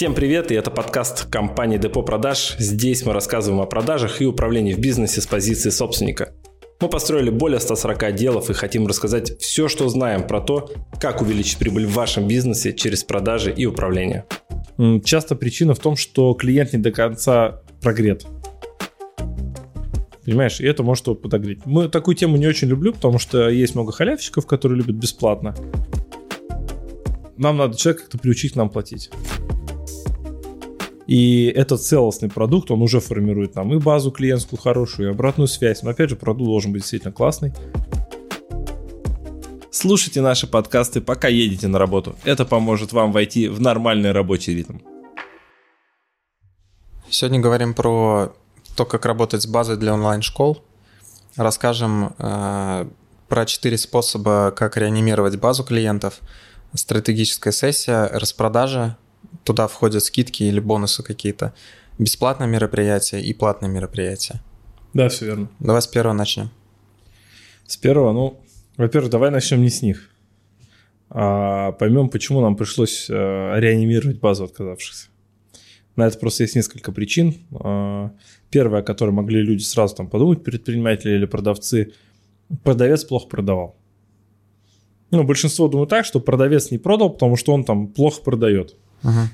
Всем привет, и это подкаст компании Депо Продаж. Здесь мы рассказываем о продажах и управлении в бизнесе с позиции собственника. Мы построили более 140 делов и хотим рассказать все, что знаем про то, как увеличить прибыль в вашем бизнесе через продажи и управление. Часто причина в том, что клиент не до конца прогрет. Понимаешь, и это может его подогреть. Мы такую тему не очень люблю, потому что есть много халявщиков, которые любят бесплатно. Нам надо человека как-то приучить к нам платить. И этот целостный продукт, он уже формирует нам и базу клиентскую хорошую, и обратную связь. Но опять же, продукт должен быть действительно классный. Слушайте наши подкасты, пока едете на работу. Это поможет вам войти в нормальный рабочий ритм. Сегодня говорим про то, как работать с базой для онлайн-школ. Расскажем про 4 способа, как реанимировать базу клиентов. Стратегическая сессия, распродажа. Туда входят скидки или бонусы какие-то. Бесплатные мероприятия и платные мероприятия. Да, все верно. Давай с первого начнем. С первого, во-первых, давай начнем не с них. Поймем, почему нам пришлось реанимировать базу отказавшихся. На это просто есть несколько причин. Первое, о которой могли люди сразу подумать, предприниматели или продавцы. Продавец плохо продавал. Большинство думают так, что продавец не продал, потому что он плохо продает.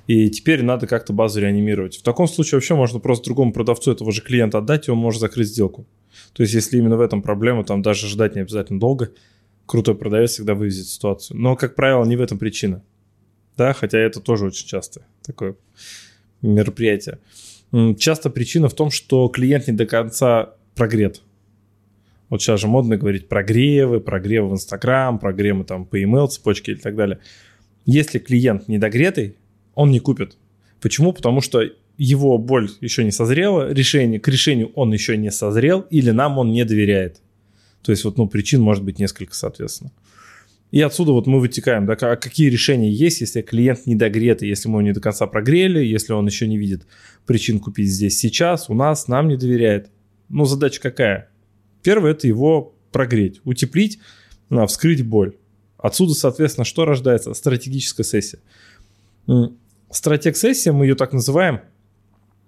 И теперь надо как-то базу реанимировать. В таком случае вообще можно просто другому продавцу этого же клиента отдать, и он может закрыть сделку. То есть если именно в этом проблема, даже ждать не обязательно долго. Крутой продавец всегда вывезет ситуацию. Но, как правило, не в этом причина. Да, хотя это тоже очень часто такое мероприятие. Часто причина в том, что клиент не до конца прогрет. Вот сейчас же модно говорить прогревы в Инстаграм, прогревы по email цепочке и так далее. Если клиент недогретый, он не купит. Почему? Потому что его боль еще не созрела, к решению он еще не созрел, или нам он не доверяет. То есть причин может быть несколько, соответственно. И отсюда мы вытекаем, какие решения есть, если клиент недогретый, если мы его не до конца прогрели, если он еще не видит причин купить здесь сейчас, у нас, нам не доверяет. Задача какая? Первое – это его прогреть, утеплить, вскрыть боль. Отсюда, соответственно, что рождается? Стратегическая сессия. Стратег-сессия, мы ее так называем,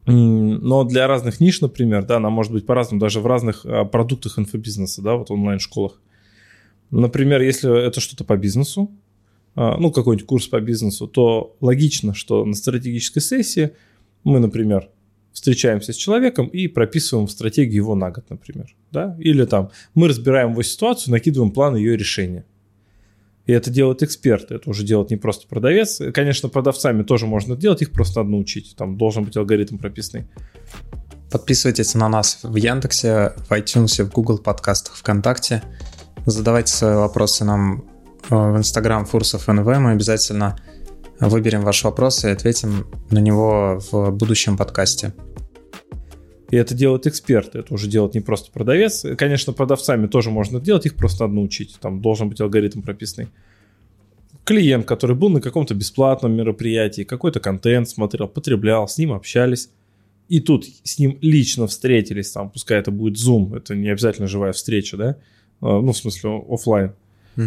но для разных ниш, например, она может быть по-разному, даже в разных продуктах инфобизнеса, онлайн-школах. Например, если это что-то по бизнесу, какой-нибудь курс по бизнесу, то логично, что на стратегической сессии мы, например, встречаемся с человеком и прописываем стратегию его на год, например. Да? Или мы разбираем его ситуацию, накидываем план ее решения. И это делает эксперт, это уже делает не просто продавец. Конечно, продавцами тоже можно делать, их просто надо научить. Должен быть алгоритм прописанный. Подписывайтесь на нас в Яндексе, в iTunes, в Google подкастах, ВКонтакте. Задавайте свои вопросы нам в Инстаграм fursov_nv. Мы обязательно выберем ваш вопрос и ответим на него в будущем подкасте. И это делает эксперт, это уже делает не просто продавец. Конечно, продавцами тоже можно делать, их просто надо научить. Должен быть алгоритм прописанный. Клиент, который был на каком-то бесплатном мероприятии, какой-то контент смотрел, потреблял, с ним общались. И тут с ним лично встретились, пускай это будет Zoom, это не обязательно живая встреча, да? Офлайн. Угу.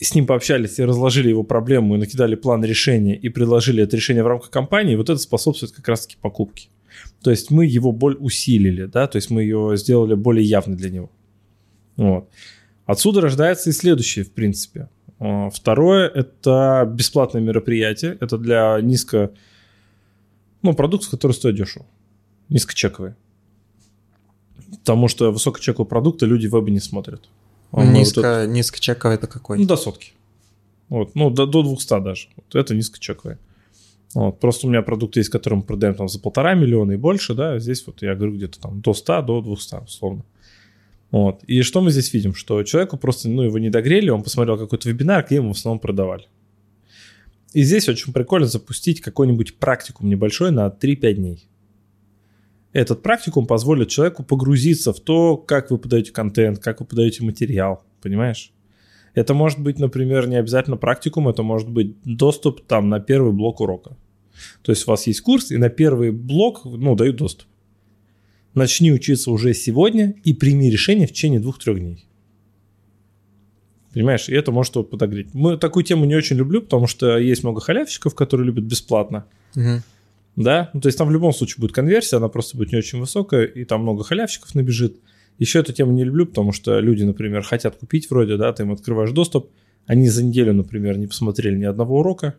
С ним пообщались и разложили его проблему, и накидали план решения, и предложили это решение в рамках компании. Это способствует как раз-таки покупке. То есть мы его боль усилили, да, то есть мы ее сделали более явной для него. Отсюда рождается и следующее, в принципе. Второе – это бесплатное мероприятие. Это для продуктов, которые стоят дешево. Низкочековые. Потому что высокочековые продукты люди в вебе не смотрят. Низкочековые – это какой? До сотки. До 200 даже. Это низкочековые. Просто у меня продукты есть, которые мы продаем за 1,5 миллиона и больше, да, здесь я говорю где-то до 100, до 200, условно. И что мы здесь видим? Что человеку просто, его не догрели, он посмотрел какой-то вебинар, где ему в основном продавали. И здесь очень прикольно запустить какой-нибудь практикум небольшой на 3-5 дней. Этот практикум позволит человеку погрузиться в то, как вы подаете контент, как вы подаете материал, понимаешь? Это может быть, например, не обязательно практикум, это может быть доступ на первый блок урока. То есть у вас есть курс, и на первый блок дают доступ. Начни учиться уже сегодня и прими решение в течение 2-3 дней. Понимаешь, и это может его подогреть. Мы такую тему не очень люблю, потому что есть много халявщиков, которые любят бесплатно. да, ну, то есть там в любом случае будет конверсия, она просто будет не очень высокая, и там много халявщиков набежит. Еще эту тему не люблю, потому что люди, например, хотят купить вроде, да, ты им открываешь доступ, они за неделю, например, не посмотрели ни одного урока,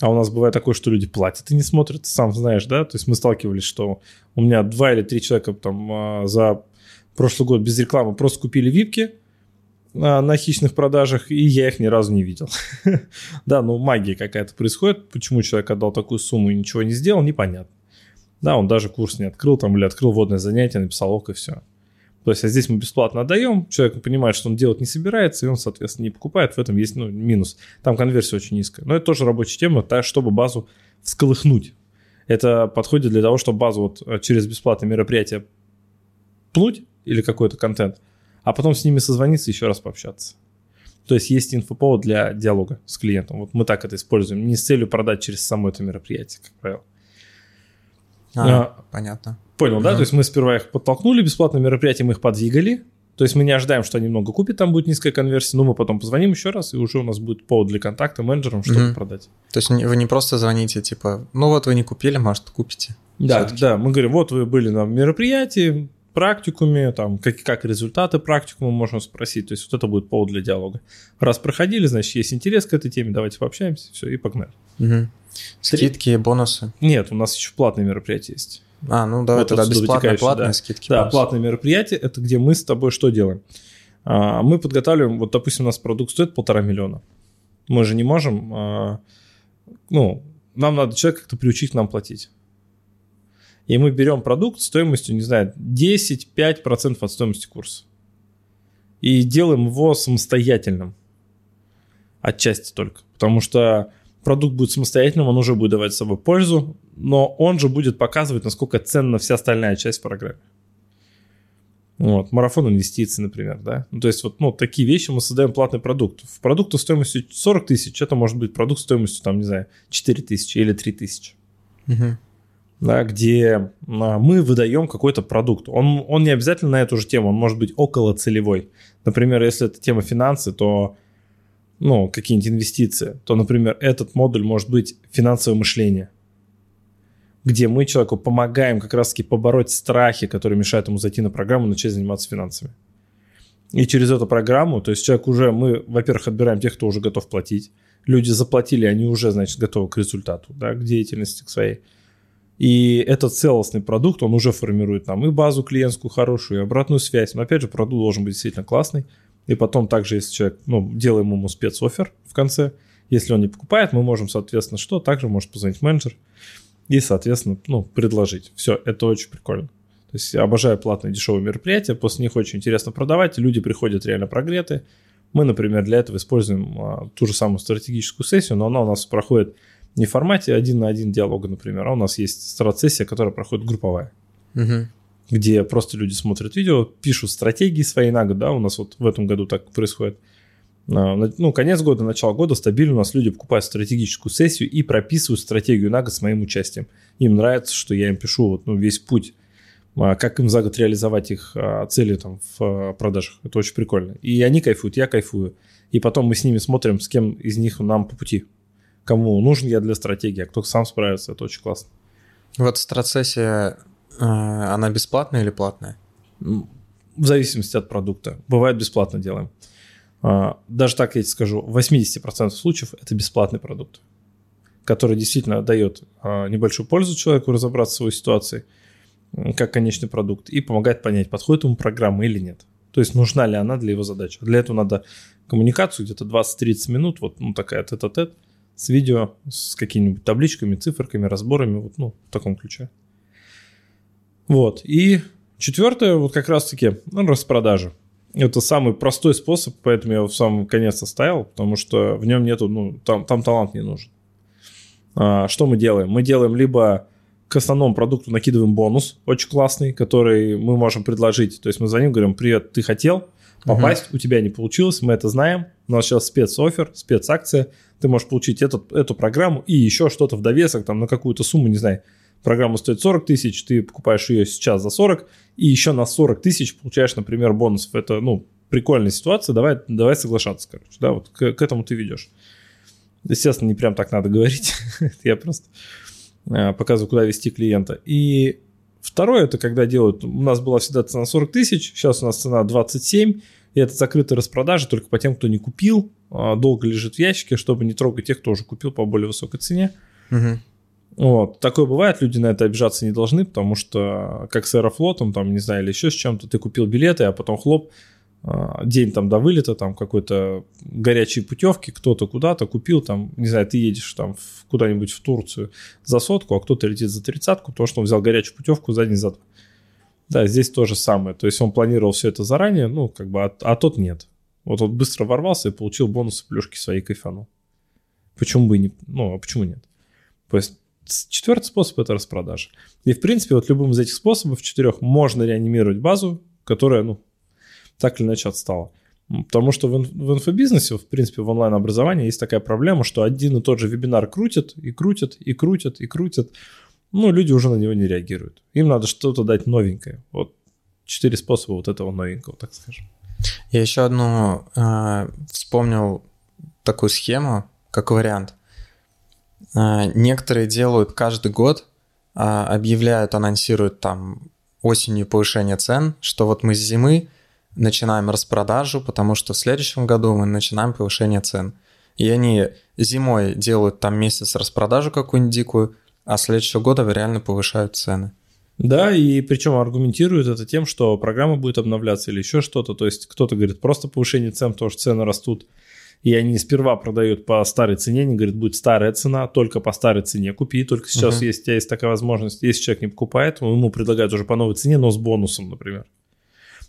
а у нас бывает такое, что люди платят и не смотрят, ты сам знаешь, да, то есть мы сталкивались, что у меня 2 или 3 человека там за прошлый год без рекламы просто купили випки на хищных продажах, и я их ни разу не видел. Да, ну магия какая-то происходит, почему человек отдал такую сумму и ничего не сделал, непонятно. Да, он даже курс не открыл, там, или открыл водное занятие, написал ок и все. То есть, а здесь мы бесплатно отдаем, человек понимает, что он делать не собирается, и он, соответственно, не покупает. В этом есть, ну, минус. Там конверсия очень низкая. Но это тоже рабочая тема, та, чтобы базу всколыхнуть. Это подходит для того, чтобы базу вот через бесплатное мероприятие пнуть или какой-то контент, а потом с ними созвониться и еще раз пообщаться. То есть, есть инфоповод для диалога с клиентом. Вот мы так это используем. Не с целью продать через само это мероприятие, как правило. Понятно. Понял, да? То есть мы сперва их подтолкнули, бесплатное мероприятие, мы их подвигали. То есть мы не ожидаем, что они много купят, там будет низкая конверсия, но мы потом позвоним еще раз, и уже у нас будет повод для контакта менеджером, чтобы продать. То есть вы не просто звоните, типа, ну вот вы не купили, может, купите. Да, все-таки. Да, мы говорим, вот вы были на мероприятии, практикуме, там, как результаты практикума можно спросить. То есть вот это будет повод для диалога. Раз проходили, значит, есть интерес к этой теме, давайте пообщаемся, все, и погнали. Скидки, бонусы? Нет, у нас еще платные мероприятия есть. Ну давай вот тогда бесплатные, платные, да. Скидки. Да, бонусы. Платные мероприятия, это где мы с тобой что делаем? Мы подготавливаем, вот, допустим, у нас продукт стоит 1,5 миллиона. Мы же не можем, нам надо человека как-то приучить к нам платить. И мы берем продукт стоимостью, не знаю, 10-5% от стоимости курса. И делаем его самостоятельным. Отчасти только. Потому что продукт будет самостоятельным, он уже будет давать с собой пользу, но он же будет показывать, насколько ценна вся остальная часть программы. Вот, марафон инвестиций, например, да. Ну, то есть вот, такие вещи мы создаем платный продукт. В продукте стоимостью 40 тысяч, это может быть продукт стоимостью, 4 тысячи или 3 тысячи. Да, где мы выдаем какой-то продукт. Он не обязательно на эту же тему, он может быть около целевой. Например, если это тема финансы, то какие-нибудь инвестиции, то, например, этот модуль может быть финансовое мышление, где мы человеку помогаем как раз-таки побороть страхи, которые мешают ему зайти на программу и начать заниматься финансами. И через эту программу, то есть человек уже, мы, во-первых, отбираем тех, кто уже готов платить. Люди заплатили, они уже, значит, готовы к результату, да, к деятельности, к своей. И этот целостный продукт, он уже формирует нам и базу клиентскую хорошую, и обратную связь. Но, опять же, продукт должен быть действительно классный. И потом также, если человек, делаем ему спецоффер в конце, если он не покупает, мы можем, соответственно, также может позвонить менеджер и, соответственно, предложить. Все, это очень прикольно. То есть я обожаю платные дешевые мероприятия, после них очень интересно продавать, люди приходят реально прогреты. Мы, например, для этого используем ту же самую стратегическую сессию, но она у нас проходит не в формате 1 на 1 диалога, например, а у нас есть стратсессия, которая проходит групповая. Где просто люди смотрят видео, пишут стратегии свои на год, да, у нас вот в этом году так происходит. Конец года, начало года стабильно у нас люди покупают стратегическую сессию и прописывают стратегию на год с моим участием. Им нравится, что я им пишу весь путь, как им за год реализовать их цели там в продажах. Это очень прикольно. И они кайфуют, я кайфую. И потом мы с ними смотрим, с кем из них нам по пути. Кому нужен я для стратегии, а кто сам справится. Это очень классно. Вот стратсессия... Она бесплатная или платная? В зависимости от продукта. Бывает, бесплатно делаем. Даже так я тебе скажу, в 80% случаев это бесплатный продукт, который действительно дает небольшую пользу человеку разобраться в своей ситуации, как конечный продукт, и помогает понять, подходит ему программа или нет. То есть нужна ли она для его задачи. Для этого надо коммуникацию где-то 20-30 минут, такая тет-а-тет, с видео, с какими-нибудь табличками, циферками, разборами, в таком ключе. И четвертое, как раз-таки, распродажи. Это самый простой способ, поэтому я его в самый конец оставил, потому что в нем нету, там талант не нужен. Что мы делаем? Мы делаем либо к основному продукту накидываем бонус, очень классный, который мы можем предложить. То есть мы звоним, говорим, привет, ты хотел попасть, у тебя не получилось, мы это знаем. У нас сейчас спецоффер, спецакция, ты можешь получить эту программу и еще что-то в довесок, на какую-то сумму, не знаю. Программа стоит 40 тысяч, ты покупаешь ее сейчас за 40, и еще на 40 тысяч получаешь, например, бонусов. Это, прикольная ситуация, давай соглашаться, короче, да, к этому ты ведешь. Естественно, не прям так надо говорить, я просто показываю, куда вести клиента. И второе, это когда делают, у нас была всегда цена 40 тысяч, сейчас у нас цена 27, и это закрытая распродажа только по тем, кто не купил, долго лежит в ящике, чтобы не трогать тех, кто уже купил по более высокой цене. Вот. Такое бывает, люди на это обижаться не должны, потому что как с Аэрофлотом, там, не знаю, или еще с чем-то, ты купил билеты, а потом хлоп, день там до вылета, там какой-то горячие путевки, кто-то куда-то купил, там, не знаю, ты едешь там куда-нибудь в Турцию за 100, а кто-то летит за 30, потому что он взял горячую путевку за день, за два. Да, здесь то же самое, то есть он планировал все это заранее, ну, как бы, а тот нет. Вот он быстро ворвался и получил бонусы, плюшки свои, кайфанул. Почему бы и не, ну, а почему нет? То есть четвертый способ – это распродажа. И, в принципе, вот любым из этих способов, четырех, можно реанимировать базу, которая, ну, так или иначе отстала. Потому что в инфобизнесе, в принципе, в онлайн-образовании есть такая проблема, что один и тот же вебинар крутят, и крутят, и крутят, и крутят. Ну, люди уже на него не реагируют. Им надо что-то дать новенькое. Вот четыре способа вот этого новенького, так скажем. Я еще одну вспомнил такую схему, как вариант. Некоторые делают каждый год, объявляют, анонсируют там осенью повышение цен, что вот мы с зимы начинаем распродажу, потому что в следующем году мы начинаем повышение цен. И они зимой делают там месяц распродажу какую-нибудь дикую, а с следующего года реально повышают цены. Да, и причем аргументируют это тем, что программа будет обновляться или еще что-то. То есть кто-то говорит, просто повышение цен, потому что цены растут. И они сперва продают по старой цене, они говорят, будет старая цена, только по старой цене купи. Только сейчас есть, у тебя есть такая возможность, если человек не покупает, ему предлагают уже по новой цене, но с бонусом, например.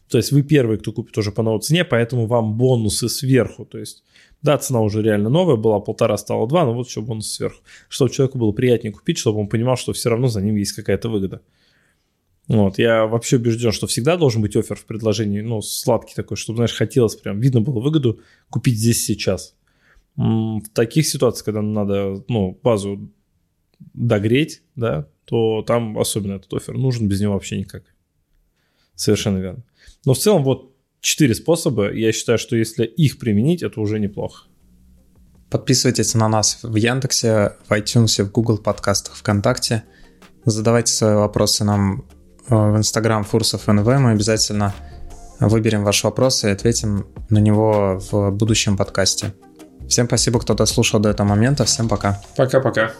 То есть вы первый, кто купит уже по новой цене, поэтому вам бонусы сверху. То есть, да, цена уже реально новая, была 1,5, стала 2, но вот еще бонус сверху. Чтобы человеку было приятнее купить, чтобы он понимал, что все равно за ним есть какая-то выгода. Вот, я вообще убежден, что всегда должен быть оффер в предложении, ну, сладкий такой, чтобы, знаешь, хотелось прям, видно было выгоду купить здесь сейчас. В таких ситуациях, когда надо, ну, базу догреть, да, то там особенно этот оффер нужен, без него вообще никак. Совершенно верно. Но в целом вот 4 способа, я считаю, что если их применить, это уже неплохо. Подписывайтесь на нас в Яндексе, в iTunes, в Google подкастах, ВКонтакте. Задавайте свои вопросы нам в Инстаграм fursov_nv, мы обязательно выберем ваш вопрос и ответим на него в будущем подкасте. Всем спасибо, кто дослушал до этого момента. Всем пока. Пока-пока.